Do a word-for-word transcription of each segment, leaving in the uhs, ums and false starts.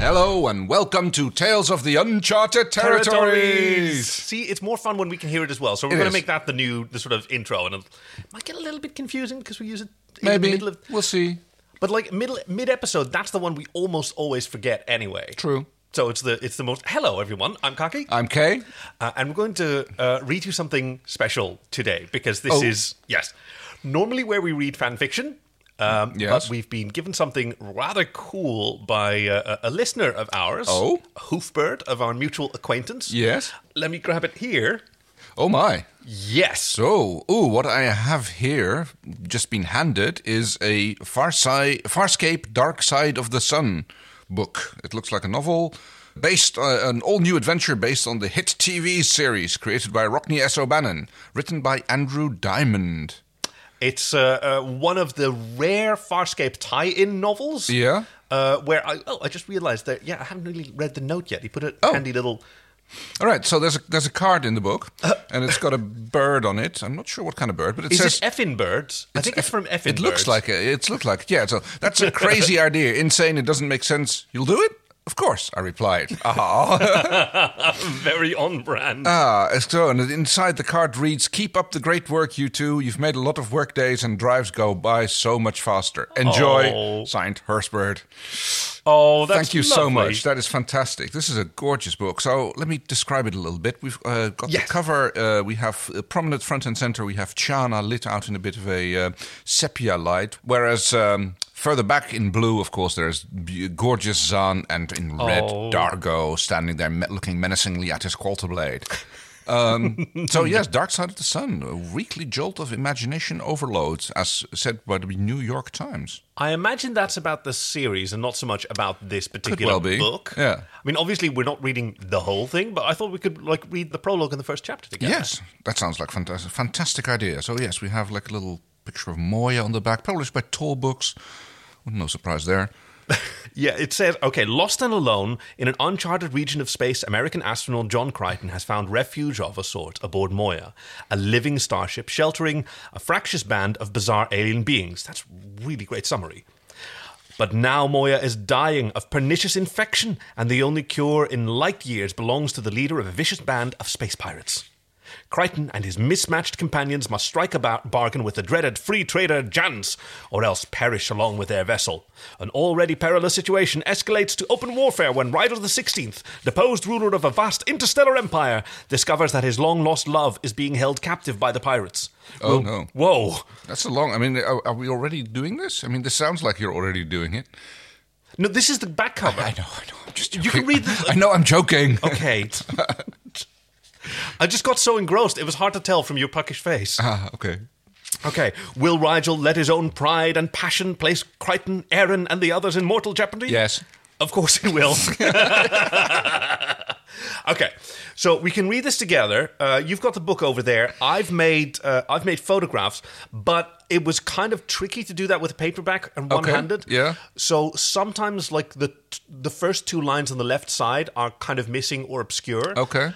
Hello and welcome to Tales of the Uncharted Territories. Territories. See, it's more fun when we can hear it as well. So we're going to make that the new, the sort of intro, and it might get a little bit confusing because we use it in Maybe. the middle of. We'll see. But like middle mid episode, that's the one we almost always forget anyway. True. So it's the it's the most. Hello, everyone. I'm Kaki. I'm Kay, uh, and we're going to uh, read you something special today because this oh. is yes. Normally, where we read fan fiction. Um, yes. But we've been given something rather cool by uh, a listener of ours, oh. Hoofbird, of our mutual acquaintance. Yes. Let me grab it here. Oh, my. Yes. So, ooh, what I have here, just been handed, is a Far si- Farscape Dark Side of the Sun book. It looks like a novel, based uh, an all-new adventure based on the hit T V series created by Rockne S. O'Bannon, written by Andrew Dymond. It's uh, uh, one of the rare Farscape tie-in novels. Yeah. Uh, where I oh I just realised that yeah I haven't really read the note yet. He put a oh. handy little. All right, so there's a there's a card in the book, uh, and it's got a bird on it. I'm not sure what kind of bird, but it is says it effing birds. I think it's from effing birds. It looks like it. It's looked like yeah. So that's a crazy idea, insane. It doesn't make sense. You'll do it. Of course, I replied. Ah, very on brand. Ah, so, and inside the card reads, "Keep up the great work, you two. You've made a lot of work days and drives go by so much faster. Enjoy." Oh. Signed, Hirschberg. Oh, that's Thank you lovely. so much. That is fantastic. This is a gorgeous book. So let me describe it a little bit. We've uh, got yes. the cover. Uh, we have uh, prominent front and center. We have Chiana lit out in a bit of a uh, sepia light, whereas... Um, Further back in blue, of course, there's gorgeous Zhaan, and in red, oh. D'Argo standing there looking menacingly at his quarter blade. Um, so, yes, Dark Side of the Sun, a weekly jolt of imagination overload, as said by the New York Times. I imagine that's about the series and not so much about this particular well book. Yeah. I mean, obviously, we're not reading the whole thing, but I thought we could like read the prologue and the first chapter together. Yes, that sounds like a fantastic, fantastic idea. So, yes, we have like a little picture of Moya on the back, published by Tor Books. No surprise there. Yeah, it says, okay, lost and alone in an uncharted region of space, American astronaut John Crichton has found refuge of a sort aboard Moya, a living starship sheltering a fractious band of bizarre alien beings. That's really great summary. But now Moya is dying of pernicious infection, and the only cure in light years belongs to the leader of a vicious band of space pirates. Crichton and his mismatched companions must strike a bar- bargain with the dreaded free trader Jans, or else perish along with their vessel. An already perilous situation escalates to open warfare when Rigel the sixteenth, deposed ruler of a vast interstellar empire, discovers that his long-lost love is being held captive by the pirates. Oh, well, no. Whoa. That's a long... I mean, are, are we already doing this? I mean, this sounds like you're already doing it. No, this is the back cover. I, I know, I know. I'm just joking. You can read the... I know, I'm joking. Okay. I just got so engrossed, it was hard to tell from your puckish face. Ah, okay. Okay. Will Rigel let his own pride and passion place Crichton, Aeryn, and the others in mortal jeopardy? Yes. Of course he will. Okay. So we can read this together. Uh, you've got the book over there. I've made uh, I've made photographs, but it was kind of tricky to do that with a paperback and one-handed. Okay. Yeah. So sometimes, like, the the first two lines on the left side are kind of missing or obscure. Okay.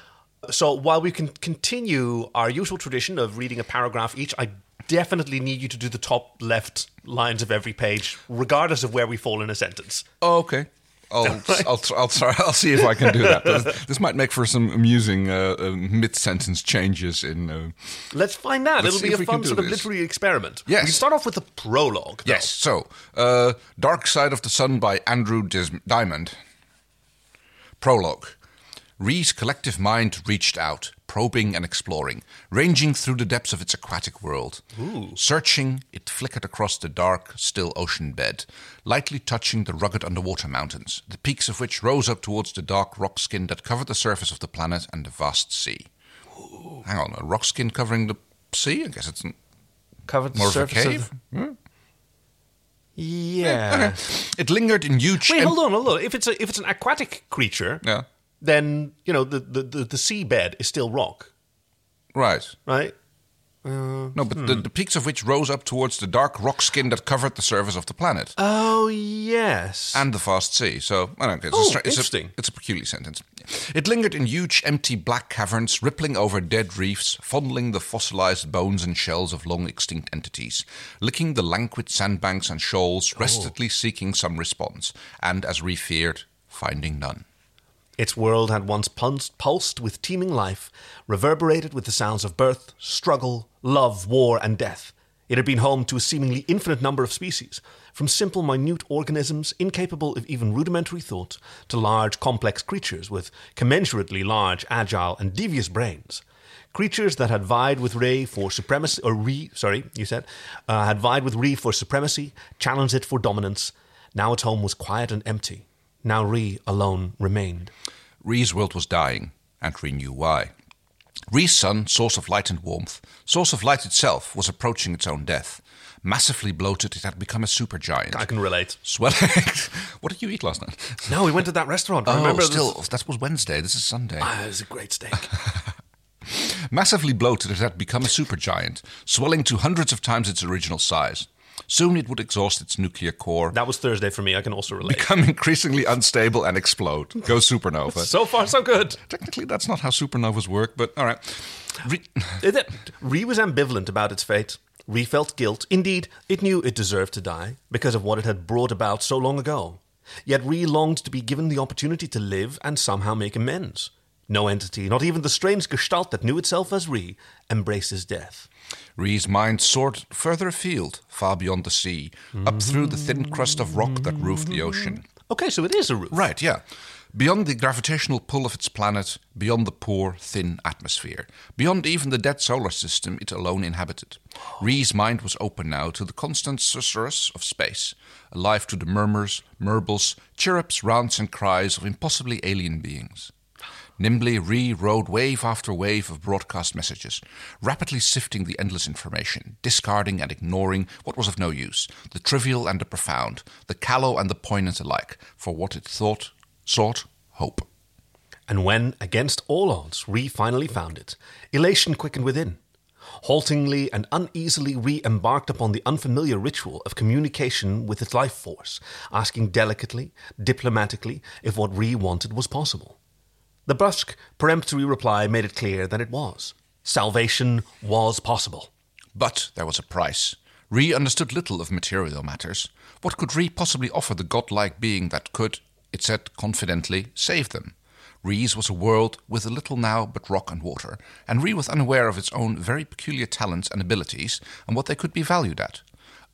So while we can continue our usual tradition of reading a paragraph each, I definitely need you to do the top left lines of every page, regardless of where we fall in a sentence. Oh, okay. I'll, right. I'll, I'll, I'll, I'll see if I can do that. This might make for some amusing uh, uh, mid-sentence changes. In uh, Let's find out. Let's It'll be a fun sort of this. literary experiment. Yes. We can start off with the prologue, though. Yes. So, uh, Dark Side of the Sun by Andrew Dis- Dymond. Prologue. Ree's collective mind reached out, probing and exploring, ranging through the depths of its aquatic world. Ooh. Searching, it flickered across the dark, still ocean bed, lightly touching the rugged underwater mountains, the peaks of which rose up towards the dark rock skin that covered the surface of the planet and the vast sea. Ooh. Hang on, a rock skin covering the sea? I guess it's an, covered the more surface of a cave? Of the- hmm? Yeah. Okay. It lingered in huge... Wait, em- hold on, hold on. If it's, a, if it's an aquatic creature... Yeah. Then, you know, the, the, the, the seabed is still rock. Right. Right? Uh, no, but hmm. the, the peaks of which rose up towards the dark rock skin that covered the surface of the planet. Oh, yes. And the vast sea. So, I don't know. It's, oh, a, stra- interesting. It's, a, it's a peculiar sentence. It lingered in huge, empty black caverns, rippling over dead reefs, fondling the fossilized bones and shells of long-extinct entities, licking the languid sandbanks and shoals, restlessly oh. seeking some response, and, as Ree feared... finding none. Its world had once pulsed, pulsed with teeming life, reverberated with the sounds of birth, struggle, love, war, and death. It had been home to a seemingly infinite number of species, from simple, minute organisms incapable of even rudimentary thought to large, complex creatures with commensurately large, agile, and devious brains. Creatures that had vied with Rey for supremacy, or Re, sorry, you said, uh, had vied with Re for supremacy, challenged it for dominance. Now its home was quiet and empty. Now Re alone remained. Re's world was dying, and Re knew why. Re's sun, source of light and warmth, source of light itself, was approaching its own death. Massively bloated, it had become a supergiant. I can relate. Swelling. What did you eat last night? No, we went to that restaurant. I oh, remember still, this... that was Wednesday. This is Sunday. Ah, it was a great steak. Massively bloated, it had become a supergiant, swelling to hundreds of times its original size. Soon it would exhaust its nuclear core. That was Thursday for me. I can also relate. Become increasingly unstable and explode. Go supernova. So far, so good. Technically, that's not how supernovas work, but all right. Re, Re was ambivalent about its fate. Re felt guilt. Indeed, it knew it deserved to die because of what it had brought about so long ago. Yet Re longed to be given the opportunity to live and somehow make amends. No entity, not even the strange gestalt that knew itself as Re, embraces death. Re's mind soared further afield, far beyond the sea, mm-hmm. up through the thin crust of rock that roofed the ocean. Okay, so it is a roof. Right, yeah. Beyond the gravitational pull of its planet, beyond the poor, thin atmosphere, beyond even the dead solar system it alone inhabited. Re's mind was open now to the constant susurrus of space, alive to the murmurs, murbles, chirrups, rants and cries of impossibly alien beings. Nimbly, Re rode wave after wave of broadcast messages, rapidly sifting the endless information, discarding and ignoring what was of no use, the trivial and the profound, the callow and the poignant alike, for what it thought, sought, hope. And when, against all odds, Re finally found it, elation quickened within. Haltingly and uneasily, Re embarked upon the unfamiliar ritual of communication with its life force, asking delicately, diplomatically, if what Re wanted was possible. The brusque, peremptory reply made it clear that it was. Salvation was possible. But there was a price. Re understood little of material matters. What could Re possibly offer the godlike being that could, it said confidently, save them? Re's was a world with little now but rock and water, and Re was unaware of its own very peculiar talents and abilities and what they could be valued at,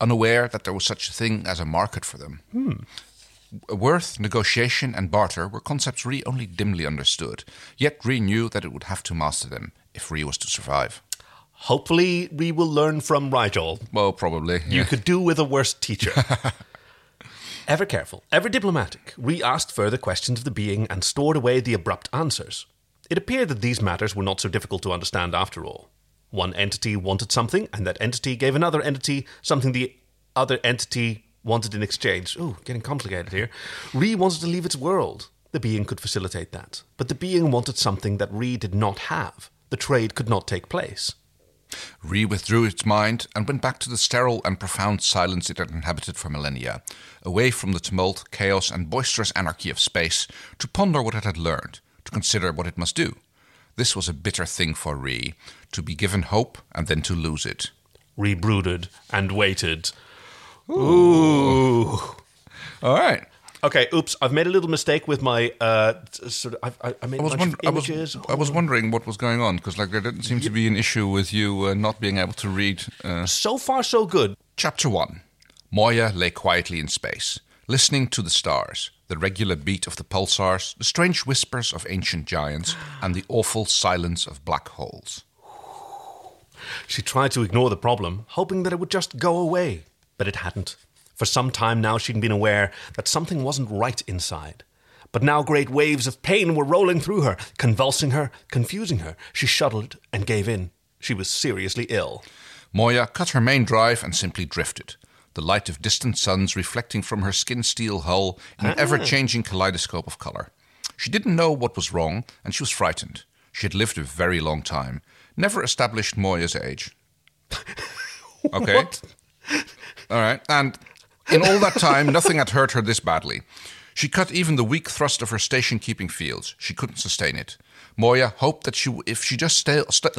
unaware that there was such a thing as a market for them. Hmm. Worth, negotiation, and barter were concepts Re only dimly understood, yet Re knew that it would have to master them if Re was to survive. Hopefully, Re will learn from Rigel. Well, probably. Yeah. You could do with a worse teacher. Ever careful, ever diplomatic, Re asked further questions of the being and stored away the abrupt answers. It appeared that these matters were not so difficult to understand after all. One entity wanted something, and that entity gave another entity something the other entity wanted in exchange. Ooh, getting complicated here. Re wanted to leave its world. The being could facilitate that. But the being wanted something that Re did not have. The trade could not take place. Re withdrew its mind and went back to the sterile and profound silence it had inhabited for millennia, away from the tumult, chaos, and boisterous anarchy of space, to ponder what it had learned, to consider what it must do. This was a bitter thing for Re, to be given hope and then to lose it. Re brooded and waited. Ooh. All right. Okay, oops, I've made a little mistake with my, uh, sort of, I, I made I was a bunch wonder- of images. I was, oh. I was wondering what was going on, because like, there didn't seem to be an issue with you uh, not being able to read. Uh... So far, so good. Chapter one. Moya lay quietly in space, listening to the stars, the regular beat of the pulsars, the strange whispers of ancient giants, and the awful silence of black holes. She tried to ignore the problem, hoping that it would just go away. But it hadn't. For some time now she'd been aware that something wasn't right inside. But now great waves of pain were rolling through her, convulsing her, confusing her. She shuddered and gave in. She was seriously ill. Moya cut her main drive and simply drifted, the light of distant suns reflecting from her skin-steel hull in an ah. ever-changing kaleidoscope of colour. She didn't know what was wrong, and she was frightened. She had lived a very long time. Never established Moya's age. Okay. What? All right, and in all that time, nothing had hurt her this badly. She cut even the weak thrust of her station-keeping fields. She couldn't sustain it. Moya hoped that she, if she just stayed, st-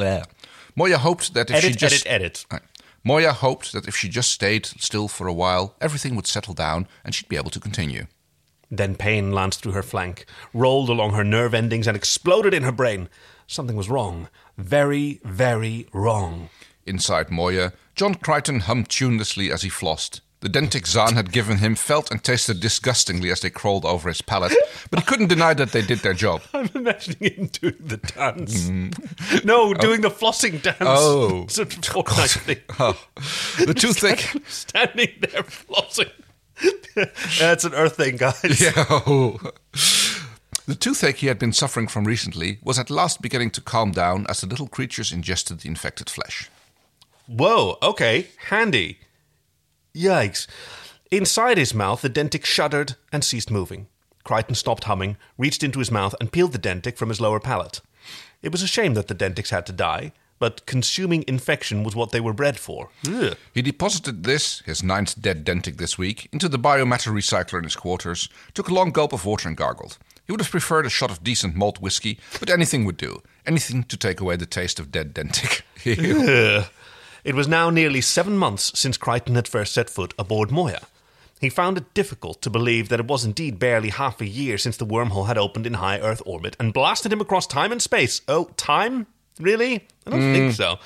Moya hoped that if edit, she just edit, edit. Right. Moya hoped that if she just stayed still for a while, everything would settle down and she'd be able to continue. Then pain lanced through her flank, rolled along her nerve endings and exploded in her brain. Something was wrong. Very, very wrong. Inside Moya, John Crichton hummed tunelessly as he flossed. The dentic Zhaan had given him felt and tasted disgustingly as they crawled over his palate, but he couldn't deny that they did their job. I'm imagining him doing the dance. Mm. No, doing oh. the flossing dance. Oh. It's a fortnightly. Oh. The two thick. Standing there flossing. That's an earth thing, guys. Yeah. Oh. The toothache he had been suffering from recently was at last beginning to calm down as the little creatures ingested the infected flesh. Whoa, okay, handy. Yikes. Inside his mouth, the dentic shuddered and ceased moving. Crichton stopped humming, reached into his mouth and peeled the dentic from his lower palate. It was a shame that the dentics had to die, but consuming infection was what they were bred for. Ugh. He deposited this, his ninth dead dentic this week, into the biomatter recycler in his quarters, took a long gulp of water and gargled. He would have preferred a shot of decent malt whiskey, but anything would do. Anything to take away the taste of dead dentic. It was now nearly seven months since Crichton had first set foot aboard Moya. He found it difficult to believe that it was indeed barely half a year since the wormhole had opened in high Earth orbit and blasted him across time and space. Oh, time? Really? I don't mm. think so.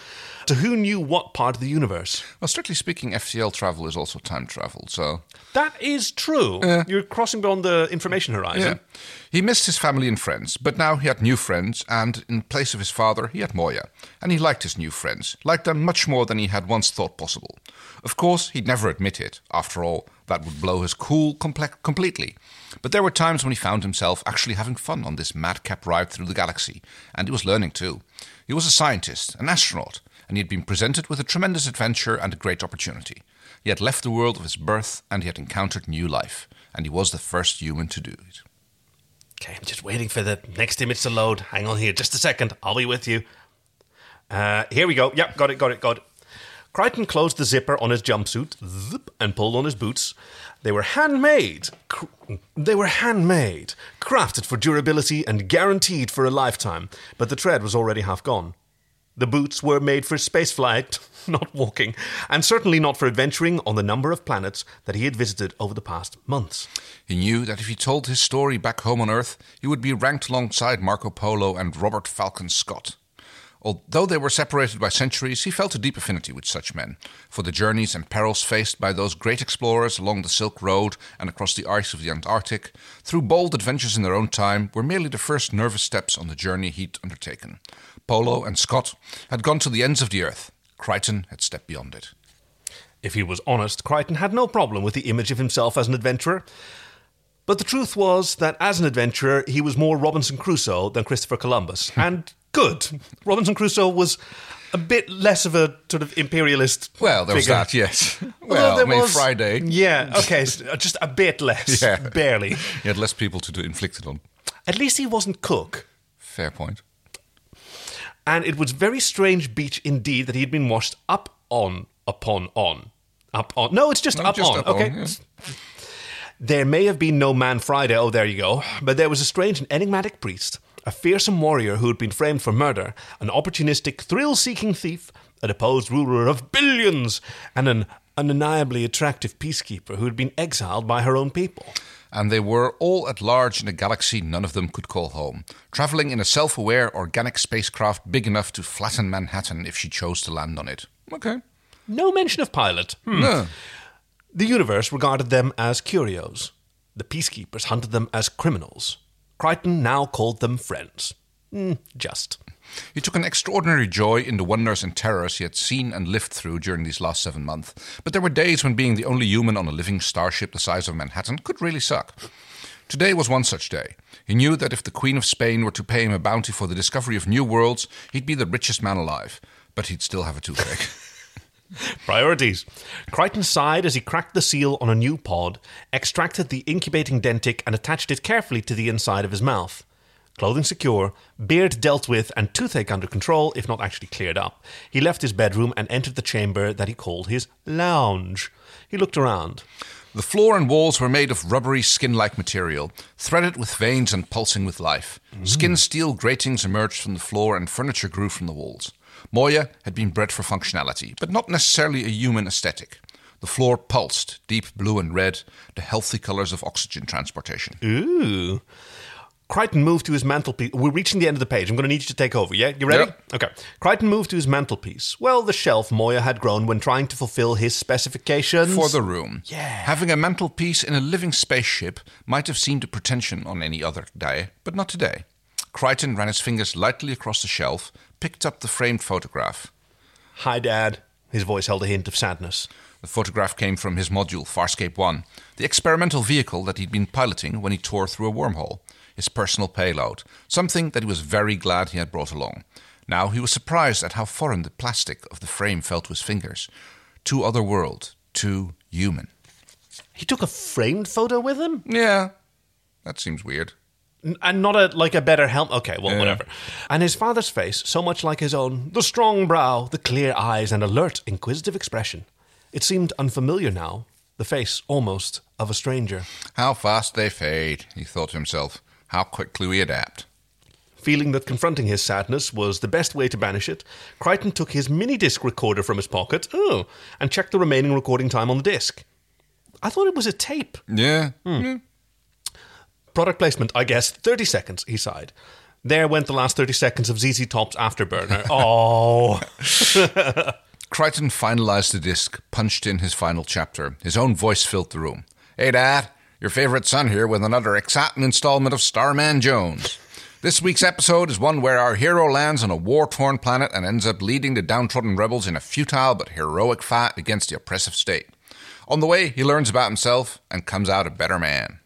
To who knew what part of the universe? Well, strictly speaking, F T L travel is also time travel, so... That is true. Uh, You're crossing beyond the information horizon. Yeah. He missed his family and friends, but now he had new friends, and in place of his father, he had Moya. And he liked his new friends, liked them much more than he had once thought possible. Of course, he'd never admit it. After all, that would blow his cool comple- completely. But there were times when he found himself actually having fun on this madcap ride through the galaxy, and he was learning too. He was a scientist, an astronaut, and he had been presented with a tremendous adventure and a great opportunity. He had left the world of his birth, and he had encountered new life, and he was the first human to do it. Okay, I'm just waiting for the next image to load. Hang on here just a second. I'll be with you. Uh, here we go. Yep, got it, got it, got it. Crichton closed the zipper on his jumpsuit zip, and pulled on his boots. They were handmade. Cr- they were handmade, crafted for durability and guaranteed for a lifetime, but the tread was already half gone. The boots were made for spaceflight, not walking, and certainly not for adventuring on the number of planets that he had visited over the past months. He knew that if he told his story back home on Earth, he would be ranked alongside Marco Polo and Robert Falcon Scott. Although they were separated by centuries, he felt a deep affinity with such men, for the journeys and perils faced by those great explorers along the Silk Road and across the ice of the Antarctic, through bold adventures in their own time, were merely the first nervous steps on the journey he'd undertaken. Polo and Scott had gone to the ends of the earth. Crichton had stepped beyond it. If he was honest, Crichton had no problem with the image of himself as an adventurer. But the truth was that as an adventurer, he was more Robinson Crusoe than Christopher Columbus. And good. Robinson Crusoe was a bit less of a sort of imperialist Well, there figure. was that, yes. Well, there May was, Friday. Yeah, okay, just a bit less, yeah. barely. He had less people to do inflicted on. At least he wasn't Cook. Fair point. And it was very strange beach indeed that he had been washed up on, upon, on. Up on. No, it's just no, up just on. Up okay. On, yeah. There may have been no Man Friday, oh, there you go, but there was a strange and enigmatic priest, a fearsome warrior who had been framed for murder, an opportunistic, thrill-seeking thief, a deposed ruler of billions, and an undeniably attractive peacekeeper who had been exiled by her own people. And they were all at large in a galaxy none of them could call home, travelling in a self-aware organic spacecraft big enough to flatten Manhattan if she chose to land on it. Okay. No mention of Pilot. Hmm. No. The universe regarded them as curios. The peacekeepers hunted them as criminals. Crichton now called them friends. Mm, just. He took an extraordinary joy in the wonders and terrors he had seen and lived through during these last seven months, but there were days when being the only human on a living starship the size of Manhattan could really suck. Today was one such day. He knew that if the Queen of Spain were to pay him a bounty for the discovery of new worlds, he'd be the richest man alive, but he'd still have a toothache. Priorities. Crichton sighed as he cracked the seal on a new pod, extracted the incubating dentic and attached it carefully to the inside of his mouth. Clothing secure, beard dealt with, and toothache under control, if not actually cleared up. He left his bedroom and entered the chamber that he called his lounge. He looked around. The floor and walls were made of rubbery skin-like material, threaded with veins and pulsing with life. Mm. Skin steel gratings emerged from the floor and furniture grew from the walls. Moya had been bred for functionality, but not necessarily a human aesthetic. The floor pulsed, deep blue and red, the healthy colors of oxygen transportation. Ooh. Crichton moved to his mantelpiece. We're reaching the end of the page. I'm going to need you to take over, yeah? You ready? Yep. Okay. Crichton moved to his mantelpiece. Well, the shelf Moya had grown when trying to fulfill his specifications. For the room. Yeah. Having a mantelpiece in a living spaceship might have seemed a pretension on any other day, but not today. Crichton ran his fingers lightly across the shelf, picked up the framed photograph. Hi, Dad. His voice held a hint of sadness. The photograph came from his module, Farscape one, the experimental vehicle that he'd been piloting when he tore through a wormhole. His personal payload, something that he was very glad he had brought along. Now he was surprised at how foreign the plastic of the frame felt to his fingers. Too otherworld, too human. He took a framed photo with him? Yeah, that seems weird. And not a like a better helm? Okay, well, yeah. Whatever. And his father's face, so much like his own, the strong brow, the clear eyes, and alert, inquisitive expression. It seemed unfamiliar now, the face almost of a stranger. How fast they fade, he thought to himself. How quickly we adapt. Feeling that confronting his sadness was the best way to banish it, Crichton took his mini-disc recorder from his pocket oh, and checked the remaining recording time on the disc. I thought it was a tape. Yeah. Hmm. yeah. Product placement, I guess. thirty seconds, he sighed. There went the last thirty seconds of Z Z Top's Afterburner. Oh. Crichton finalized the disc, punched in his final chapter. His own voice filled the room. Hey, Dad. Your favorite son here with another exciting installment of Starman Jones. This week's episode is one where our hero lands on a war-torn planet and ends up leading the downtrodden rebels in a futile but heroic fight against the oppressive state. On the way, he learns about himself and comes out a better man.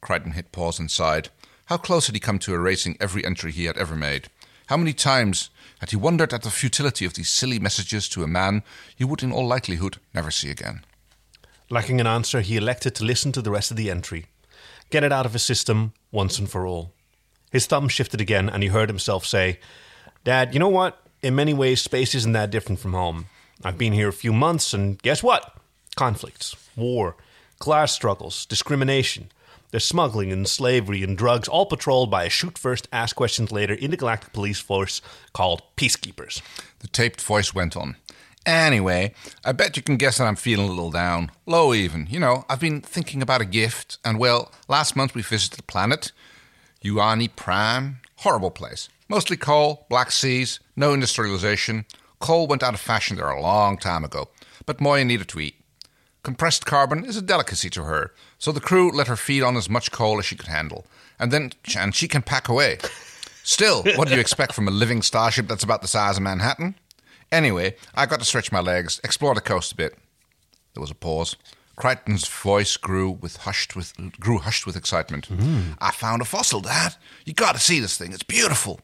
Crichton hit pause and sighed. How close had he come to erasing every entry he had ever made? How many times had he wondered at the futility of these silly messages to a man he would in all likelihood never see again? Lacking an answer, he elected to listen to the rest of the entry. Get it out of his system once and for all. His thumb shifted again, and he heard himself say, Dad, you know what? In many ways, space isn't that different from home. I've been here a few months, and guess what? Conflicts, war, class struggles, discrimination. There's smuggling and slavery and drugs, all patrolled by a shoot-first, ask-questions-later intergalactic police force called Peacekeepers. The taped voice went on. Anyway, I bet you can guess that I'm feeling a little down. Low even. You know, I've been thinking about a gift. And, well, last month we visited the planet. Yuani Prime. Horrible place. Mostly coal, black seas, no industrialization. Coal went out of fashion there a long time ago. But Moya needed to eat. Compressed carbon is a delicacy to her. So the crew let her feed on as much coal as she could handle. And then, and she can pack away. Still, what do you expect from a living starship that's about the size of Manhattan? Anyway, I got to stretch my legs, explore the coast a bit. There was a pause. Crichton's voice grew with hushed with grew hushed with excitement. Mm. I found a fossil, Dad. You got to see this thing. It's beautiful,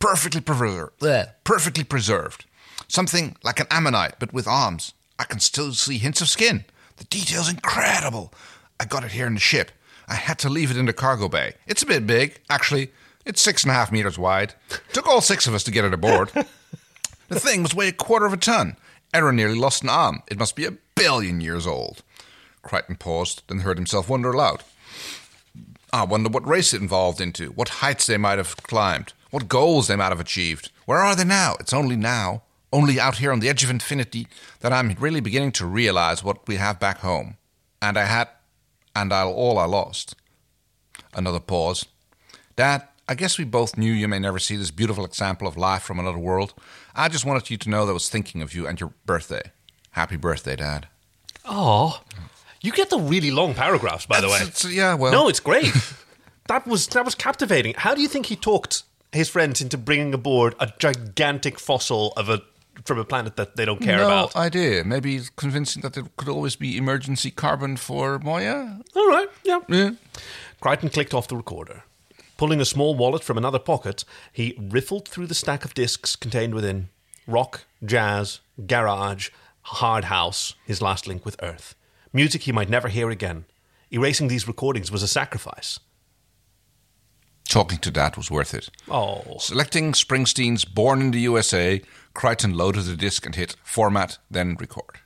perfectly preserved. Yeah. Perfectly preserved. Something like an ammonite, but with arms. I can still see hints of skin. The detail's incredible. I got it here in the ship. I had to leave it in the cargo bay. It's a bit big, actually. It's six and a half meters wide. Took all six of us to get it aboard. The thing must weigh a quarter of a ton. Aeryn nearly lost an arm. It must be a billion years old. Crichton paused, then heard himself wonder aloud. I wonder what race it evolved into, what heights they might have climbed, what goals they might have achieved. Where are they now? It's only now, only out here on the edge of infinity, that I'm really beginning to realize what we have back home. And I had, and I'll all I lost. Another pause. Dad, I guess we both knew you may never see this beautiful example of life from another world. I just wanted you to know that I was thinking of you and your birthday. Happy birthday, Dad. Oh, you get the really long paragraphs, by it's, the way. It's, yeah, well. No, it's great. that was that was captivating. How do you think he talked his friends into bringing aboard a gigantic fossil of a from a planet that they don't care no about? No idea. Maybe convincing that there could always be emergency carbon for Moya? All right, yeah. yeah. Crichton clicked off the recorder. Pulling a small wallet from another pocket, he riffled through the stack of discs contained within. Rock, jazz, garage, hard house, his last link with Earth. Music he might never hear again. Erasing these recordings was a sacrifice. Talking to Dad was worth it. Oh. Selecting Springsteen's Born in the U S A, Crichton loaded the disc and hit format, then record.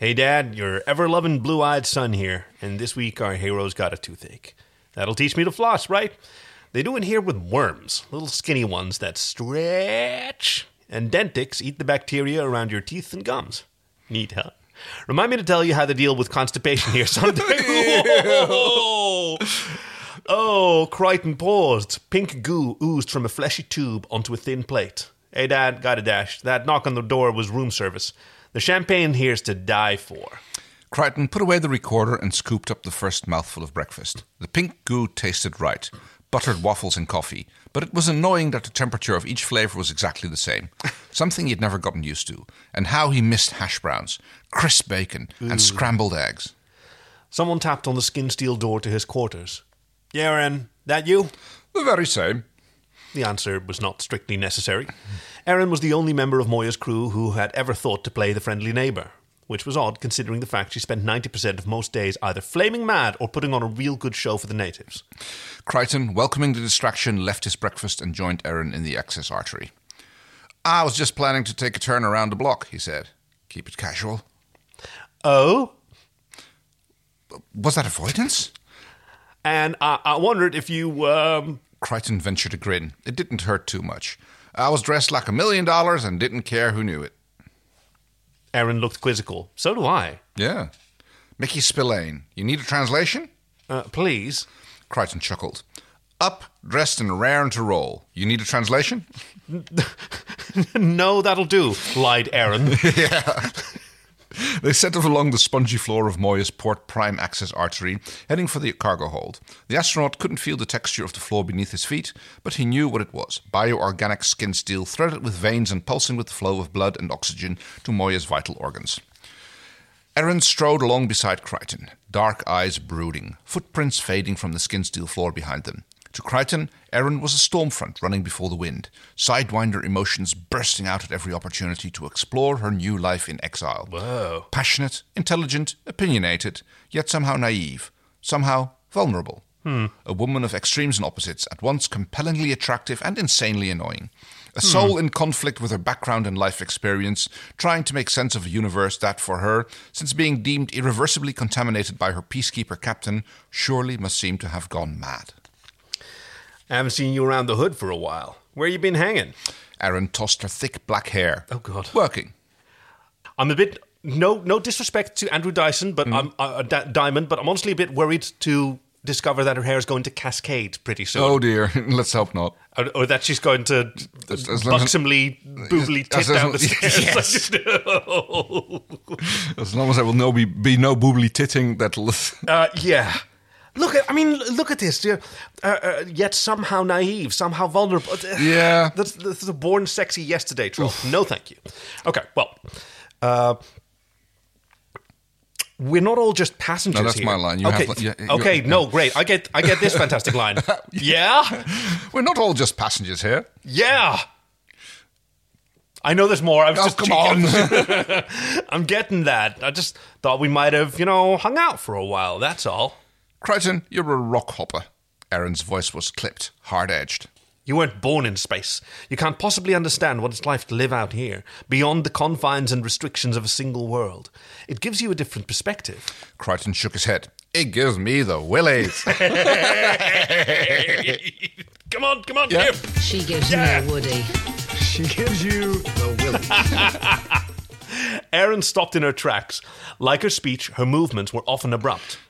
Hey, Dad, your ever-loving blue-eyed son here, and this week our hero's got a toothache. That'll teach me to floss, right? They do it here with worms, little skinny ones that stretch. And dentics eat the bacteria around your teeth and gums. Neat, huh? Remind me to tell you how to deal with constipation here someday. Oh, oh, Crichton paused. Pink goo oozed from a fleshy tube onto a thin plate. Hey, Dad, gotta dash. That knock on the door was room service. The champagne here's to die for. Crichton put away the recorder and scooped up the first mouthful of breakfast. The pink goo tasted right. Buttered waffles and coffee. But it was annoying that the temperature of each flavour was exactly the same. Something he'd never gotten used to. And how he missed hash browns, crisp bacon, Ooh. and scrambled eggs. Someone tapped on the skin steel door to his quarters. Yeah, Aeryn, that you? The very same. The answer was not strictly necessary. Aeryn was the only member of Moya's crew who had ever thought to play the friendly neighbour, which was odd considering the fact she spent ninety percent of most days either flaming mad or putting on a real good show for the natives. Crichton, welcoming the distraction, left his breakfast and joined Aeryn in the access artery. I was just planning to take a turn around the block, he said. Keep it casual. Oh? Was that avoidance? And I, I wondered if you, um... Crichton ventured a grin. It didn't hurt too much. I was dressed like a million dollars and didn't care who knew it. Aeryn looked quizzical. So do I. Yeah. Mickey Spillane, you need a translation? Uh, please. Crichton chuckled. Up, dressed and raring to roll. You need a translation? No, that'll do, lied Aeryn. Yeah. They settled along the spongy floor of Moya's Port Prime access artery, heading for the cargo hold. The astronaut couldn't feel the texture of the floor beneath his feet, but he knew what it was. Bioorganic skin steel threaded with veins and pulsing with the flow of blood and oxygen to Moya's vital organs. Aeryn strode along beside Crichton, dark eyes brooding, footprints fading from the skin steel floor behind them. To Crichton, Aeryn was a stormfront running before the wind, sidewinder emotions bursting out at every opportunity to explore her new life in exile. Whoa. Passionate, intelligent, opinionated, yet somehow naive, somehow vulnerable. Hmm. A woman of extremes and opposites, at once compellingly attractive and insanely annoying. A hmm. soul in conflict with her background and life experience, trying to make sense of a universe that, for her, since being deemed irreversibly contaminated by her peacekeeper captain, surely must seem to have gone mad. I haven't seen you around the hood for a while. Where you been hanging? Aeryn tossed her thick black hair. Oh, God. Working. I'm a bit... No no disrespect to Andrew Dyson, but mm. I'm uh, D- Dymond, but I'm honestly a bit worried to discover that her hair is going to cascade pretty soon. Oh, dear. Let's hope not. Or, or that she's going to as, as buxomly, as, boobly tip down as, the stairs. Yes. As long as there will no be, be no boobly titting, that'll... uh, yeah. Look at, I mean, look at this. Uh, uh, yet somehow naive, somehow vulnerable. Yeah. That's, that's the born sexy yesterday trope. No, thank you. Okay, well, uh, we're not all just passengers here. No, that's here. my line. You okay, have, yeah, okay yeah. no, great. I get, I get this fantastic line. Yeah? We're not all just passengers here. Yeah. I know there's more. I was oh, just come on. I'm getting that. I just thought we might have, you know, hung out for a while. That's all. Crichton, you're a rock hopper. Aeryn's voice was clipped, hard-edged. You weren't born in space. You can't possibly understand what it's like to live out here, beyond the confines and restrictions of a single world. It gives you a different perspective. Crichton shook his head. It gives me the willies. Come on, come on, yep. Here. She gives yeah. me a woody. She gives you the willies. Aeryn stopped in her tracks. Like her speech, her movements were often abrupt.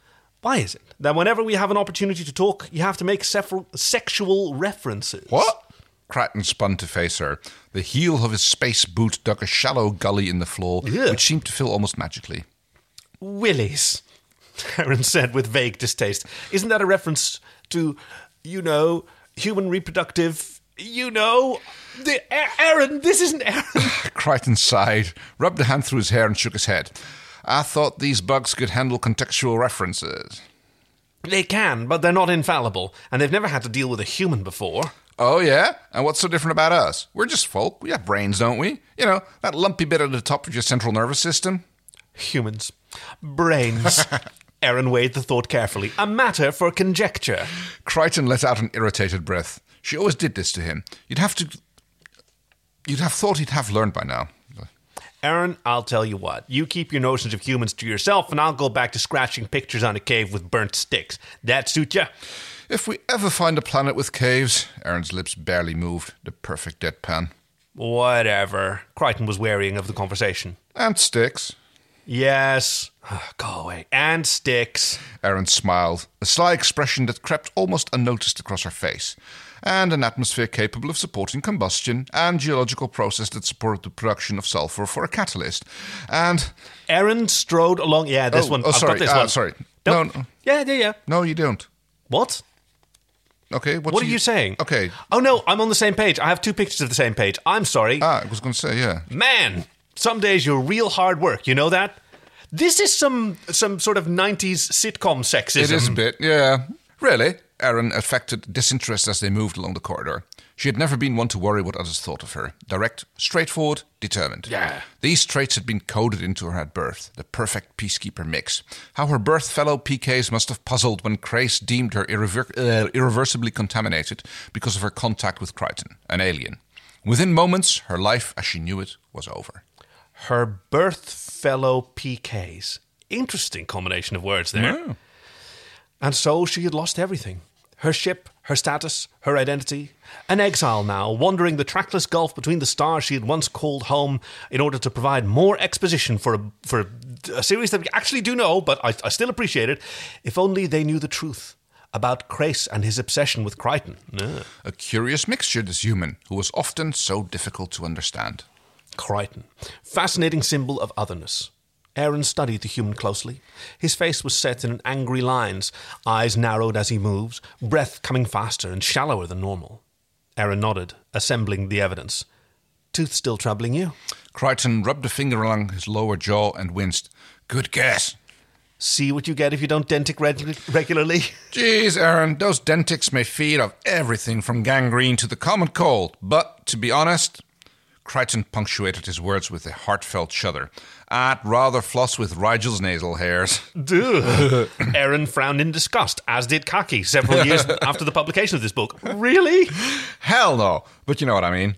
Why is it that whenever we have an opportunity to talk, you have to make several sexual references? What? Crichton spun to face her. The heel of his space boot dug a shallow gully in the floor, Ugh. which seemed to fill almost magically. Willies, Aeryn said with vague distaste. Isn't that a reference to, you know, human reproductive, you know... The, Aeryn, this isn't Aeryn. Crichton sighed, rubbed a hand through his hair and shook his head. I thought these bugs could handle contextual references. They can, but they're not infallible, and they've never had to deal with a human before. Oh, yeah? And what's so different about us? We're just folk. We have brains, don't we? You know, that lumpy bit at the top of your central nervous system. Humans. Brains. Aeryn weighed the thought carefully. A matter for conjecture. Crichton let out an irritated breath. She always did this to him. You'd have to... You'd have thought he'd have learned by now. Aeryn, I'll tell you what. You keep your notions of humans to yourself, and I'll go back to scratching pictures on a cave with burnt sticks. That suit ya? If we ever find a planet with caves... Aeryn's lips barely moved. The perfect deadpan. Whatever. Crichton was wearying of the conversation. And sticks. Yes. Oh, go away. And sticks. Aeryn smiled, a sly expression that crept almost unnoticed across her face, and an atmosphere capable of supporting combustion and geological process that supported the production of sulfur for a catalyst. And Aeryn strode along. Yeah, this oh, one. Oh, I've sorry. got this uh, one. Sorry. No, no. Yeah, yeah, yeah. No, you don't. What? Okay. What, what are you... you saying? Okay. Oh, no, I'm on the same page. I have two pictures of the same page. I'm sorry. Ah, I was going to say, yeah. Man, some days you're real hard work. You know that? This is some some sort of nineties sitcom sexism. It is a bit, yeah. Really? Aeryn affected disinterest as they moved along the corridor. She had never been one to worry what others thought of her. Direct, straightforward, determined. Yeah. These traits had been coded into her at birth, the perfect peacekeeper mix. How her birth fellow P Ks must have puzzled when Crais deemed her irrever- uh, irreversibly contaminated because of her contact with Crichton, an alien. Within moments, her life as she knew it was over. Her birth fellow P Ks. Interesting combination of words there. Yeah. And so she had lost everything. Her ship, her status, her identity. An exile now, wandering the trackless gulf between the stars she had once called home in order to provide more exposition for a, for a series that we actually do know, but I, I still appreciate it. If only they knew the truth about Crais and his obsession with Crichton. Yeah. A curious mixture, this human, who was often so difficult to understand. Crichton. Fascinating symbol of otherness. Aeryn studied the human closely. His face was set in angry lines, eyes narrowed as he moves, breath coming faster and shallower than normal. Aeryn nodded, assembling the evidence. Tooth still troubling you? Crichton rubbed a finger along his lower jaw and winced. Good guess. See what you get if you don't dentic reg- regularly? Jeez, Aeryn, those dentics may feed off everything from gangrene to the common cold, but to be honest... Crichton punctuated his words with a heartfelt shudder. I'd rather floss with Rigel's nasal hairs. Duh. Aeryn frowned in disgust, as did Kaki, several years after the publication of this book. Really? Hell no. But you know what I mean.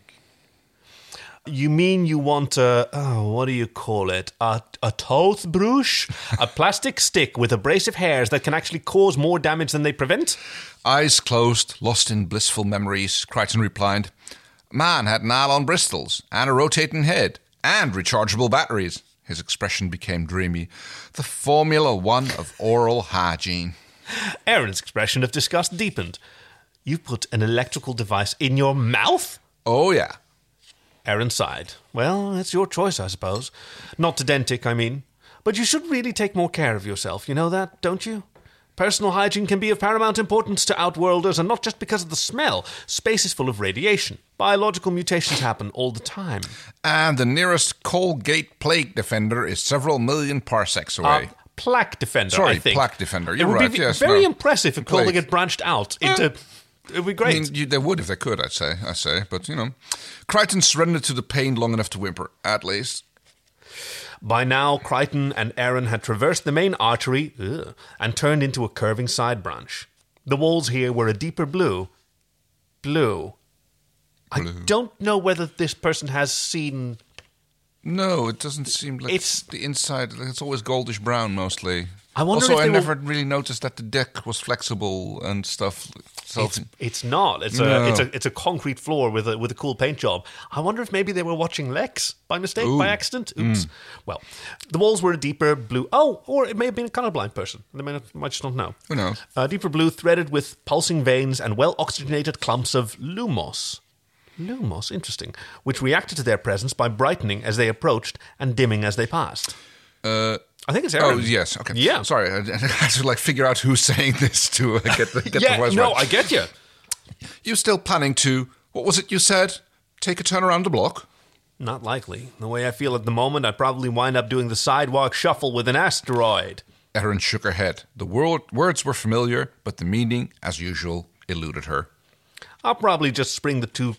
You mean you want a, oh, what do you call it, a, a toothbrush? A plastic stick with abrasive hairs that can actually cause more damage than they prevent? Eyes closed, lost in blissful memories, Crichton replied. Man had nylon bristles and a rotating head and rechargeable batteries. His expression became dreamy. The Formula One of oral hygiene. Aeryn's expression of disgust deepened. You put an electrical device in your mouth? Oh, yeah. Aeryn sighed. Well, it's your choice, I suppose. Not to dentic, I mean. But you should really take more care of yourself. You know that, don't you? Personal hygiene can be of paramount importance to outworlders, and not just because of the smell. Space is full of radiation. Biological mutations happen all the time. And the nearest Colgate plague defender is several million parsecs away. Uh, plaque defender, Sorry, I think. Sorry, plaque defender. You're right. It would right, be yes, very no. impressive if Colgate had branched out into... Yeah. It would be great. I mean, you, they would if they could, I'd say. I say, but, you know. Crichton surrendered to the pain long enough to whimper, at least. By now, Crichton and Aeryn had traversed the main artery ugh, and turned into a curving side branch. The walls here were a deeper blue. Blue. blue. I don't know whether this person has seen... No, it doesn't seem like it's the inside. It's always goldish brown, mostly. I wonder also, if I never were... really noticed that the deck was flexible and stuff. So it's, it's not. It's no. a it's a it's a concrete floor with a with a cool paint job. I wonder if maybe they were watching Lex by mistake, Ooh. by accident. Oops. Mm. Well, the walls were a deeper blue. Oh, or it may have been a colorblind person. They may not, might just not know. Who knows? Uh, deeper blue, threaded with pulsing veins and well oxygenated clumps of lumos. Lumos, interesting, which reacted to their presence by brightening as they approached and dimming as they passed. Uh, I think it's Aeryn. Oh, yes, okay. Yeah. Sorry, I had to like, figure out who's saying this to uh, get the get yeah, the voice no, right. I get you. You're still planning to, what was it you said, take a turn around the block? Not likely. The way I feel at the moment, I'd probably wind up doing the sidewalk shuffle with an asteroid. Aeryn shook her head. The word, words were familiar, but the meaning, as usual, eluded her. I'll probably just spring the two...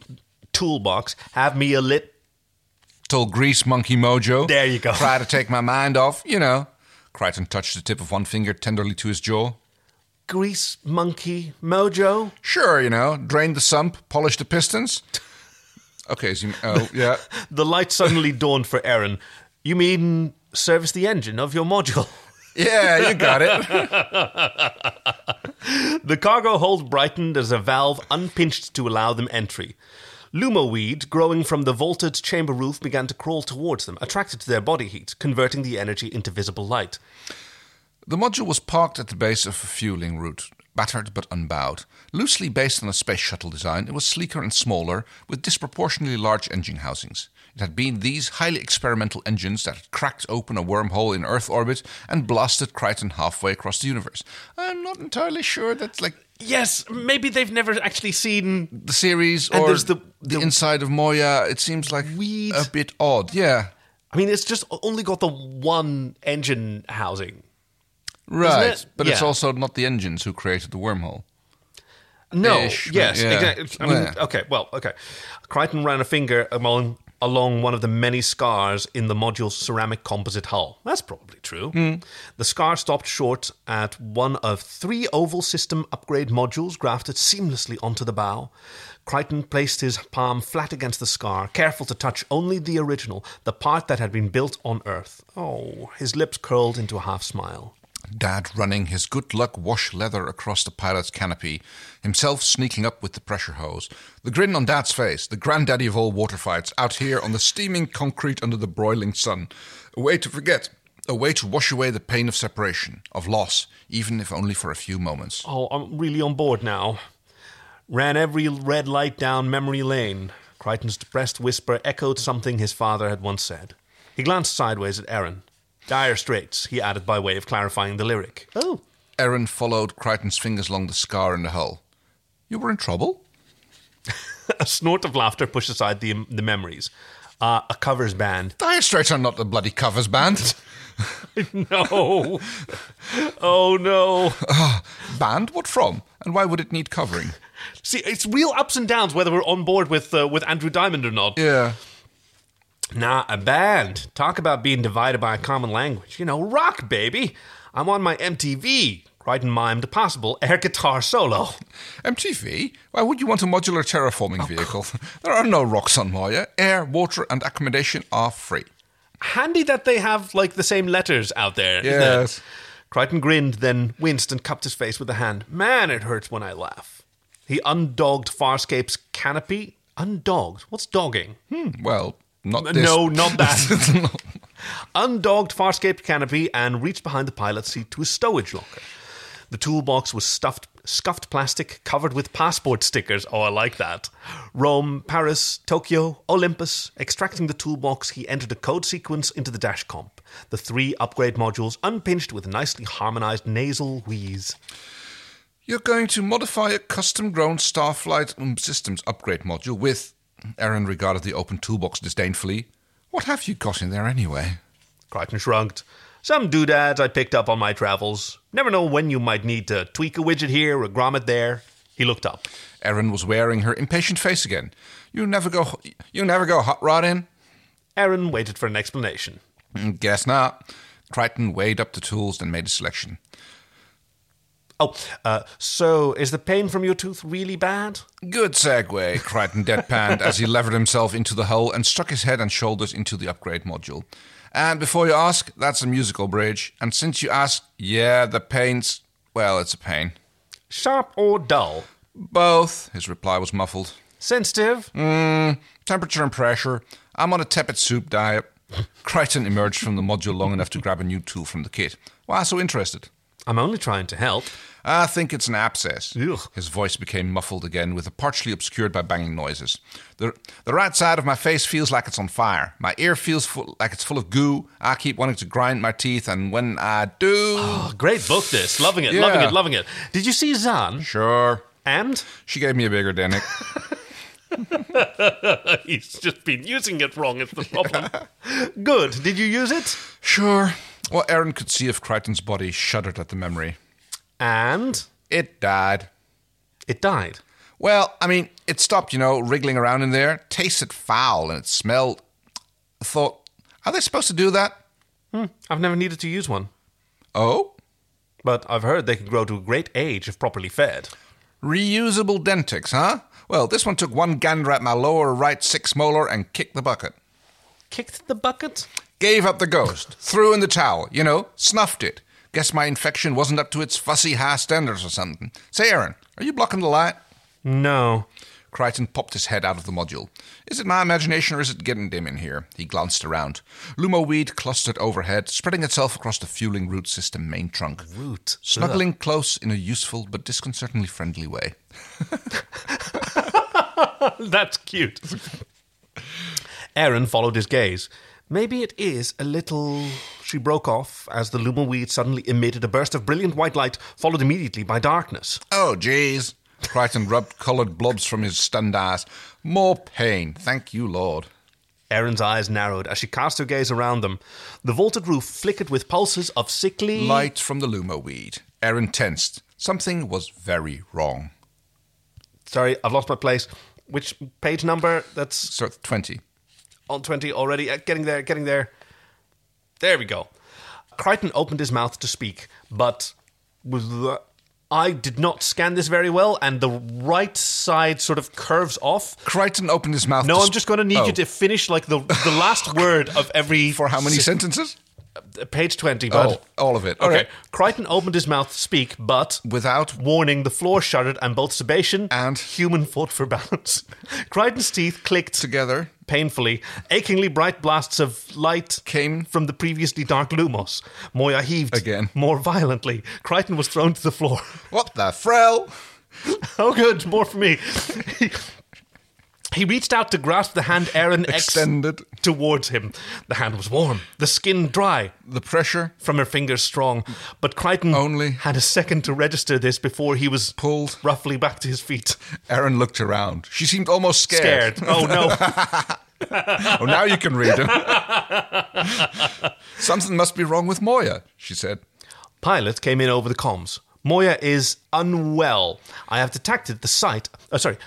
toolbox, have me a lit... Till grease monkey mojo. There you go. Try to take my mind off, you know. Crichton touched the tip of one finger tenderly to his jaw. Grease monkey mojo? Sure, you know. Drain the sump, polish the pistons. Okay, so... You, oh, yeah. The light suddenly dawned for Aeryn. You mean service the engine of your module? Yeah, you got it. The cargo hold brightened as a valve unpinched to allow them entry. Lumaweed, growing from the vaulted chamber roof, began to crawl towards them, attracted to their body heat, converting the energy into visible light. The module was parked at the base of a fueling route, battered but unbowed. Loosely based on a space shuttle design, it was sleeker and smaller, with disproportionately large engine housings. It had been these highly experimental engines that had cracked open a wormhole in Earth orbit and blasted Crichton halfway across the universe. I'm not entirely sure that's like... Yes, maybe they've never actually seen... The series or the, the, the inside of Moya. It seems like weed. A bit odd, yeah. I mean, it's just only got the one engine housing. Right, it? But yeah. It's also not the engines who created the wormhole. No, Ish, yes, yeah. exactly. I mean, yeah. okay, well, okay. Crichton ran a finger among... along one of the many scars in the module's ceramic composite hull. That's probably true. Mm. The scar stopped short at one of three oval system upgrade modules grafted seamlessly onto the bow. Crichton placed his palm flat against the scar, careful to touch only the original, the part that had been built on Earth. Oh, his lips curled into a half-smile. Dad running his good luck wash leather across the pilot's canopy, himself sneaking up with the pressure hose. The grin on Dad's face, the granddaddy of all water fights, out here on the steaming concrete under the broiling sun. A way to forget, a way to wash away the pain of separation, of loss, even if only for a few moments. Oh, I'm really on board now. Ran every red light down memory lane. Crichton's depressed whisper echoed something his father had once said. He glanced sideways at Aeryn. Dire Straits, he added by way of clarifying the lyric. Oh. Aeryn followed Crichton's fingers along the scar in the hull. You were in trouble? A snort of laughter pushed aside the the memories. Uh, a covers band. Dire Straits are not the bloody covers band. No. Oh, no. Uh, band? What from? And why would it need covering? See, it's real ups and downs whether we're on board with uh, with Andrew Dymond or not. Yeah. Nah, a band. Talk about being divided by a common language. You know, rock, baby. I'm on my M T V. Crichton mimed a possible air guitar solo. M T V? Why would you want a modular terraforming oh, vehicle? God. There are no rocks on Moya. Air, water, and accommodation are free. Handy that they have, like, the same letters out there. Yes. Crichton grinned, then winced and cupped his face with a hand. Man, it hurts when I laugh. He undogged Farscape's canopy. Undogged? What's dogging? Hmm, well... Not this. No, not that. No. Undogged Farscape canopy and reached behind the pilot's seat to a stowage locker. The toolbox was stuffed, scuffed plastic covered with passport stickers. Oh, I like that. Rome, Paris, Tokyo, Olympus. Extracting the toolbox, he entered a code sequence into the dash comp. The three upgrade modules unpinched with a nicely harmonized nasal wheeze. You're going to modify a custom-grown Starflight Systems upgrade module with... Aeryn regarded the open toolbox disdainfully. What have you got in there anyway? Crichton shrugged. Some doodads I picked up on my travels. Never know when you might need to tweak a widget here, a grommet there. He looked up. Aeryn was wearing her impatient face again. You never go you never go hot rodding? Aeryn waited for an explanation. Guess not. Crichton weighed up the tools and made a selection. Oh, uh, so is the pain from your tooth really bad? Good segue, Crichton deadpanned as he levered himself into the hull and stuck his head and shoulders into the upgrade module. And before you ask, that's a musical bridge. And since you ask, yeah, the pain's... well, it's a pain. Sharp or dull? Both, his reply was muffled. Sensitive? Mmm, temperature and pressure. I'm on a tepid soup diet. Crichton emerged from the module long enough to grab a new tool from the kit. Why so interested? I'm only trying to help. I think it's an abscess. Ugh. His voice became muffled again, with a partially obscured by banging noises. The, the right side of my face feels like it's on fire. My ear feels full, like it's full of goo. I keep wanting to grind my teeth, and when I do... Oh, great book, this. Loving it, yeah. loving it, loving it. Did you see Zhaan? Sure. And? She gave me a bigger dennik. He's just been using it wrong, it's the problem. Yeah. Good. Did you use it? Sure. Well, Aeryn could see if Crichton's body shuddered at the memory. And? It died. It died? Well, I mean, it stopped, you know, wriggling around in there. Tasted foul and it smelled. I thought, are they supposed to do that? Hmm. I've never needed to use one. Oh? But I've heard they can grow to a great age if properly fed. Reusable dentics, huh? Well, this one took one gander at my lower right six molar and kicked the bucket. Kicked the bucket? Gave up the ghost, threw in the towel, you know, snuffed it. Guess my infection wasn't up to its fussy high standards or something. Say, Aeryn, are you blocking the light? No. Crichton popped his head out of the module. Is it my imagination or is it getting dim in here? He glanced around. Lumo weed clustered overhead, spreading itself across the fueling root system main trunk. Root. Snuggling Ugh. close in a useful but disconcertingly friendly way. That's cute. Aeryn followed his gaze. Maybe it is a little... She broke off as the lumo weed suddenly emitted a burst of brilliant white light, followed immediately by darkness. Oh, jeez. Crichton rubbed coloured blobs from his stunned eyes. More pain, thank you, Lord. Erin's eyes narrowed as she cast her gaze around them. The vaulted roof flickered with pulses of sickly... light from the lumo weed. Aeryn tensed. Something was very wrong. Sorry, I've lost my place. Which page number? That's... So twenty. On twenty already. Uh, getting there, getting there. There we go. Crichton opened his mouth to speak, but... with the... I did not scan this very well, and the right side sort of curves off. Crichton opened his mouth. No, to I'm just going to need oh. you to finish like the the last word of every... For how many si- sentences? Uh, page twenty, bud. Oh, all of it. Okay. Right. Crichton opened his mouth to speak, but... without warning, the floor shuddered, and both Sebastian and human fought for balance. Crichton's teeth clicked together painfully. Achingly bright blasts of light came from the previously dark lumos. Moya heaved again, more violently. Crichton was thrown to the floor. What the frell? Oh, good. More for me. He reached out to grasp the hand Aeryn extended ex- towards him. The hand was warm, the skin dry, the pressure from her fingers strong. But Crichton only had a second to register this before he was pulled roughly back to his feet. Aeryn looked around. She seemed almost scared. Scared. Oh, no. Oh, now you can read it. Something must be wrong with Moya, she said. Pilot came in over the comms. Moya is unwell. I have detected the site... Oh, sorry...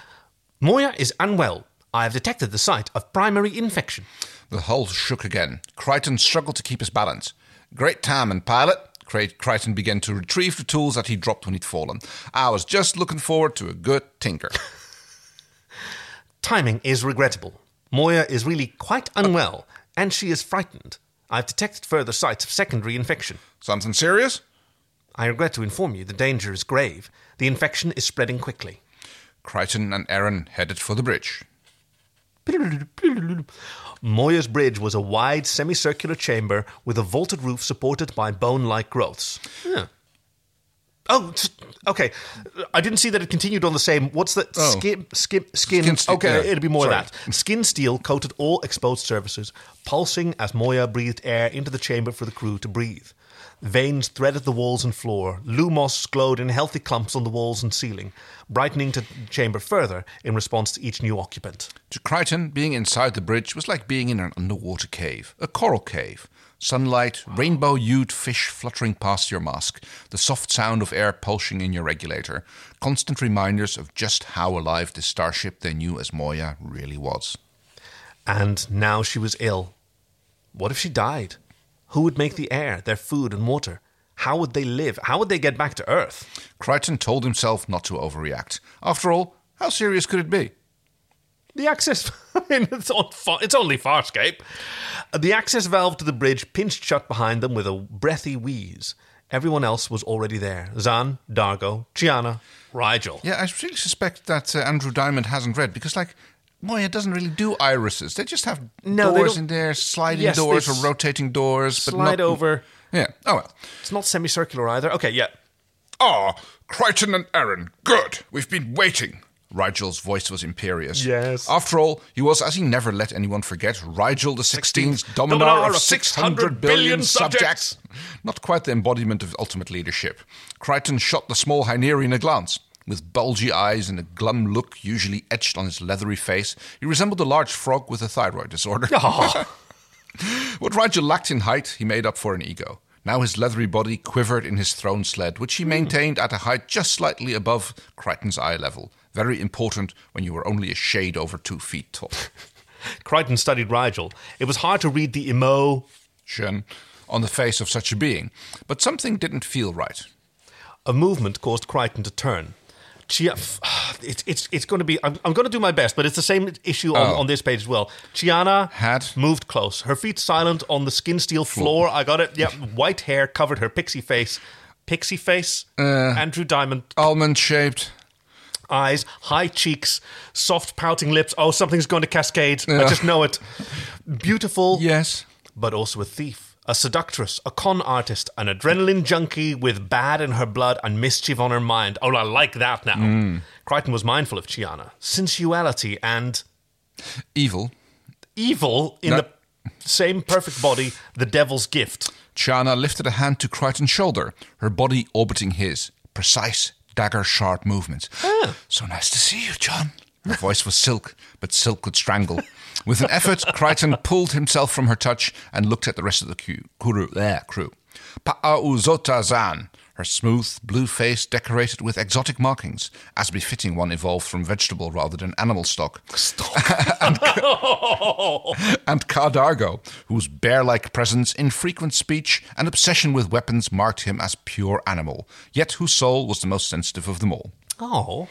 Moya is unwell. I have detected the site of primary infection. The hull shook again. Crichton struggled to keep his balance. Great timing, Pilot. Crichton began to retrieve the tools that he dropped when he'd fallen. I was just looking forward to a good tinker. Timing is regrettable. Moya is really quite unwell, and she is frightened. I've detected further sites of secondary infection. Something serious? I regret to inform you the danger is grave. The infection is spreading quickly. Crichton and Aeryn headed for the bridge. Moya's bridge was a wide semicircular chamber with a vaulted roof supported by bone-like growths. Yeah. Oh, okay. I didn't see that it continued on the same... What's that? Oh. Skin, skin, skin, skin steel. Okay, yeah. It'll be more Sorry. of that. Skin steel coated all exposed surfaces, pulsing as Moya breathed air into the chamber for the crew to breathe. Veins threaded the walls and floor. Lumos glowed in healthy clumps on the walls and ceiling, brightening the chamber further in response to each new occupant. To Crichton, being inside the bridge was like being in an underwater cave, a coral cave. Sunlight, wow. Rainbow-hued fish fluttering past your mask, the soft sound of air pulsing in your regulator, constant reminders of just how alive this starship they knew as Moya really was. And now she was ill. What if she died? Who would make the air, their food and water? How would they live? How would they get back to Earth? Crichton told himself not to overreact. After all, how serious could it be? The access... it's, on, it's only Farscape. The access valve to the bridge pinched shut behind them with a breathy wheeze. Everyone else was already there. Zhaan, D'Argo, Chiana, Rigel. Yeah, I really suspect that uh, Andrew Dymond hasn't read, because, like... Moya doesn't really do irises. They just have no, doors in there, sliding yes, doors or rotating doors. But slide not... over. Yeah. Oh, well. It's not semicircular either. Okay, yeah. Ah, oh, Crichton and Aeryn. Good. We've been waiting. Rigel's voice was imperious. Yes. After all, he was, as he never let anyone forget, Rigel the sixteenth, Dominar, Dominar of six hundred billion subjects. subjects. Not quite the embodiment of ultimate leadership. Crichton shot the small Haineri in a glance. With bulgy eyes and a glum look usually etched on his leathery face, he resembled a large frog with a thyroid disorder. Oh. What Rigel lacked in height, he made up for in ego. Now his leathery body quivered in his throne sled, which he maintained mm. at a height just slightly above Crichton's eye level. Very important when you were only a shade over two feet tall. Crichton studied Rigel. It was hard to read the emotion on the face of such a being, but something didn't feel right. A movement caused Crichton to turn. Chia- it's it's it's going to be. I'm, I'm going to do my best, but it's the same issue on, oh. on this page as well. Chiana had moved close, her feet silent on the skin steel floor. I got it. Yep, white hair covered her pixie face. Pixie face. Uh, Andrew Dymond. Almond shaped. eyes, high cheeks, soft pouting lips. Oh, something's going to cascade. Yeah. I just know it. Beautiful. Yes. But also a thief, a seductress, a con artist, an adrenaline junkie with bad in her blood and mischief on her mind. Oh, I like that now. Mm. Crichton was mindful of Chiana. Sensuality and... Evil. Evil in no. the same perfect body, the devil's gift. Chiana lifted a hand to Crichton's shoulder, her body orbiting his. Precise, dagger-sharp movements. Ah. So nice to see you, John. Her voice was silk, but silk could strangle. With an effort, Crichton pulled himself from her touch and looked at the rest of the crew. There, crew. Pa'auzota Zhaan. Her smooth, blue face decorated with exotic markings, as befitting one evolved from vegetable rather than animal stock. Stock. and no! and D'Argo, whose bear-like presence, infrequent speech, and obsession with weapons marked him as pure animal, yet whose soul was the most sensitive of them all. Oh.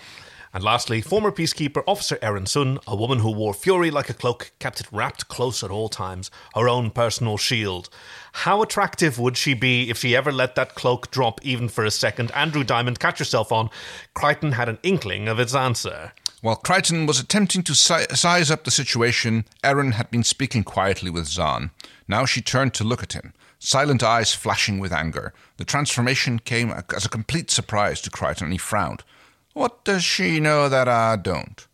And lastly, former peacekeeper Officer Aeryn Sun, a woman who wore fury like a cloak, kept it wrapped close at all times, her own personal shield. How attractive would she be if she ever let that cloak drop even for a second? Andrew Dymond, catch yourself on. Crichton had an inkling of its answer. While Crichton was attempting to si- size up the situation, Aeryn had been speaking quietly with Zhaan. Now she turned to look at him, silent eyes flashing with anger. The transformation came as a complete surprise to Crichton, and he frowned. What does she know that I don't?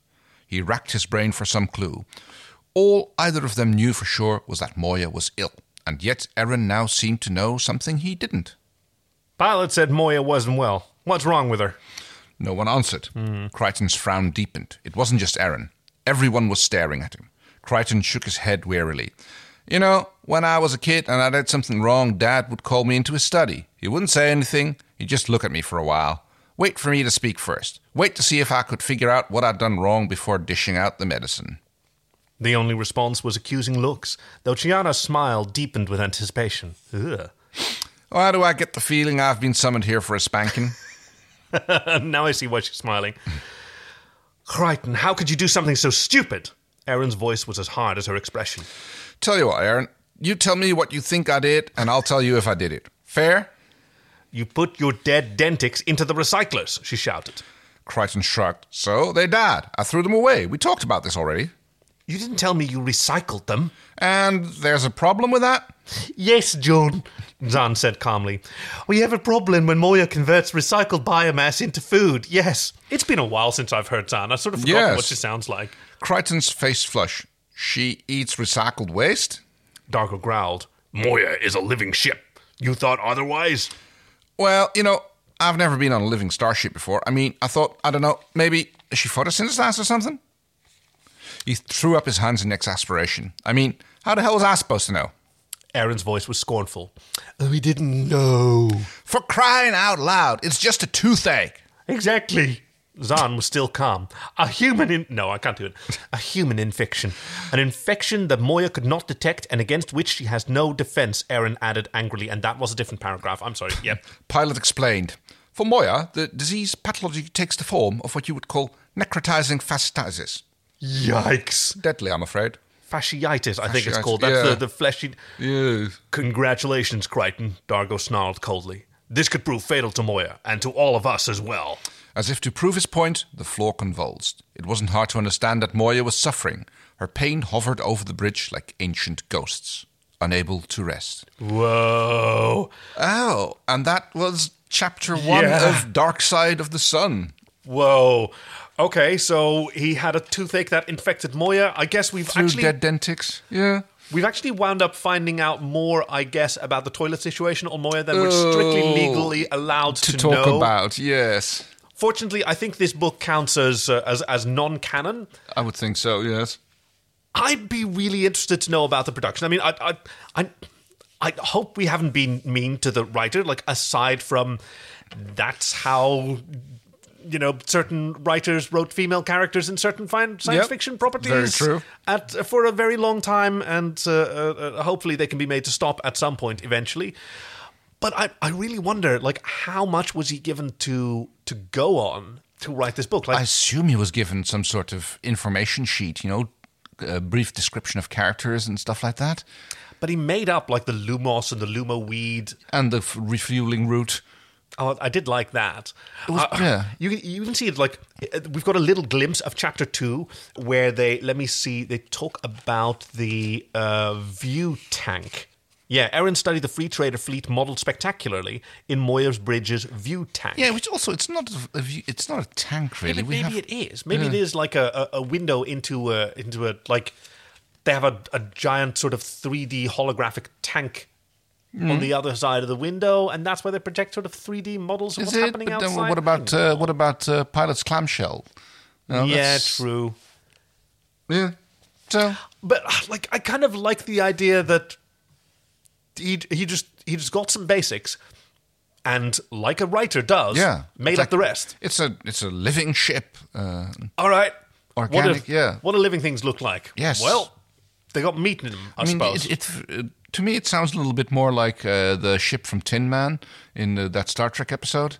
He racked his brain for some clue. All either of them knew for sure was that Moya was ill, and yet Aeryn now seemed to know something he didn't. Pilot said Moya wasn't well. What's wrong with her? No one answered. Mm. Crichton's frown deepened. It wasn't just Aeryn. Everyone was staring at him. Crichton shook his head wearily. You know, when I was a kid and I did something wrong, Dad would call me into his study. He wouldn't say anything. He'd just look at me for a while. Wait for me to speak first. Wait to see if I could figure out what I'd done wrong before dishing out the medicine. The only response was accusing looks, though Chiana's smile deepened with anticipation. Ugh. Why do I get the feeling I've been summoned here for a spanking? Now I see why she's smiling. Crichton, how could you do something so stupid? Aaron's voice was as hard as her expression. Tell you what, Aeryn. You tell me what you think I did, and I'll tell you if I did it. Fair? You put your dead dentics into the recyclers, she shouted. Crichton shrugged. So they died. I threw them away. We talked about this already. You didn't tell me you recycled them. And there's a problem with that? Yes, John, Zhaan said calmly. We have a problem when Moya converts recycled biomass into food, yes. It's been a while since I've heard Zhaan. I sort of forgot yes. what she sounds like. Crichton's face flushed. She eats recycled waste? D'Argo growled. Moya is a living ship. You thought otherwise? Well, you know, I've never been on a living starship before. I mean, I thought, I don't know, maybe she photosynthesized or something? He threw up his hands in exasperation. I mean, how the hell was I supposed to know? Aaron's voice was scornful. We didn't know. For crying out loud, it's just a toothache. Exactly. Zhaan was still calm. A human in... No, I can't do it. A human infection. An infection that Moya could not detect and against which she has no defense, Aeryn added angrily. And that was a different paragraph. I'm sorry. Yep. Pilot explained. For Moya, the disease pathology takes the form of what you would call necrotizing fasciitis. Yikes. Deadly, I'm afraid. Fasciitis, I think fasciitis. It's called. That's yeah. the, the fleshy... Yes. Congratulations, Crichton, D'Argo snarled coldly. This could prove fatal to Moya and to all of us as well. As if to prove his point, the floor convulsed. It wasn't hard to understand that Moya was suffering. Her pain hovered over the bridge like ancient ghosts, unable to rest. Whoa. Oh, and that was chapter one yeah. of Dark Side of the Sun. Whoa. Okay, so he had a toothache that infected Moya. I guess we've Through actually... Through dead dentics, yeah. We've actually wound up finding out more, I guess, about the toilet situation on Moya than oh, we're strictly legally allowed to, to talk know. about, yes. Fortunately, I think this book counts as, uh, as as non-canon. I would think so, yes. I'd be really interested to know about the production. I mean, I I I, I hope we haven't been mean to the writer. Like, aside from that's how, you know, certain writers wrote female characters in certain science yep. fiction properties. Very true. At, uh, for a very long time, and uh, uh, hopefully they can be made to stop at some point eventually. But I, I really wonder, like, how much was he given to to go on to write this book? Like, I assume he was given some sort of information sheet, you know, a brief description of characters and stuff like that. But he made up, like, the Lumos and the Luma weed. And the f- refueling route. Oh, I did like that. It was, uh, yeah, you you can see it. Like we've got a little glimpse of chapter two where they let me see. They talk about the uh, view tank. Yeah, Aeryn studied the free trader fleet modelled spectacularly in Moya's Bridge's view tank. Yeah, which also it's not a view, it's not a tank really. Yeah, maybe have, it is. Maybe yeah. it is like a, a window into a into a like they have a, a giant sort of three D holographic tank. Mm. On the other side of the window, and that's where they project sort of three D models of Is what's it? happening but outside. Then what about uh, what about uh, Pilot's clamshell? No, yeah, that's... true. Yeah. So, but like, I kind of like the idea that he he just he just got some basics, and like a writer does, yeah, made like, up the rest. It's a it's a living ship. Uh, All right. Organic. What if, yeah. What do living things look like? Yes. Well, they got meat in them. I, I mean, suppose it. it, it To me, it sounds a little bit more like uh, the ship from Tin Man in uh, that Star Trek episode.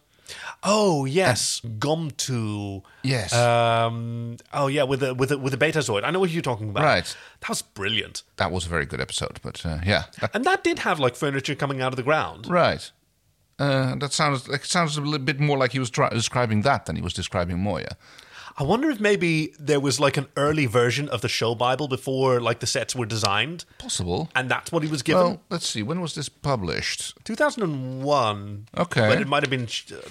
Oh yes, and, Gomtu. Yes. Um, oh yeah, with a with a, with a Betazoid. I know what you're talking about. Right. That was brilliant. That was a very good episode. But uh, yeah, that, and that did have like furniture coming out of the ground. Right. Uh, that sounds like sounds a little bit more like he was try- describing that than he was describing Moya. I wonder if maybe there was like an early version of the show Bible before like the sets were designed. Possible. And that's what he was given. Well, let's see. When was this published? two thousand one. Okay. But it might have been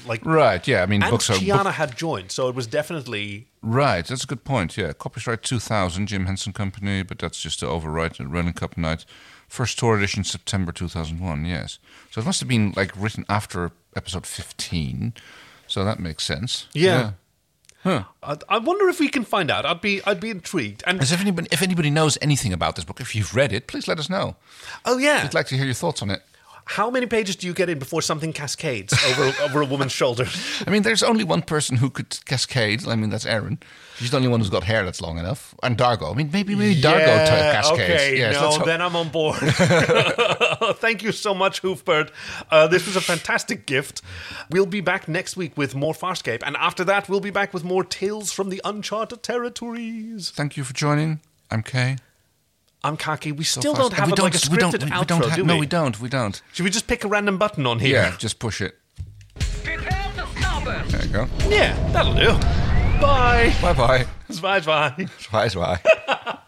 like... Right, yeah. I mean, and books are... And Chiana book- had joined, so it was definitely... Right, that's a good point, yeah. Copyright two thousand, Jim Henson Company, but that's just the overwrite and running cup night. First tour edition, September two thousand one, yes. So it must have been like written after episode fifteen, so that makes sense. Yeah. yeah. Huh. I wonder if we can find out. I'd be, I'd be intrigued. And if anybody, if anybody knows anything about this book, if you've read it, please let us know. Oh yeah, we'd like to hear your thoughts on it. How many pages do you get in before something cascades over over a woman's shoulder? I mean, there's only one person who could cascade. I mean, that's Aeryn. She's the only one who's got hair that's long enough. And D'Argo. I mean, maybe maybe yeah, D'Argo t- cascades. Okay, yes, no, ho- then I'm on board. Thank you so much, Hoofbird. Uh, this was a fantastic gift. We'll be back next week with more Farscape. And after that, we'll be back with more Tales from the Uncharted Territories. Thank you for joining. I'm Kay. I'm Kaki. We so still fast. don't have we a, don't, like a scripted we don't, we outro, don't have, do we? No, we don't. We don't. Should we just pick a random button on here? Yeah, just push it. Prepare for starburst. There you go. Yeah, that'll do. Bye. Bye-bye. Bye-bye. Bye-bye.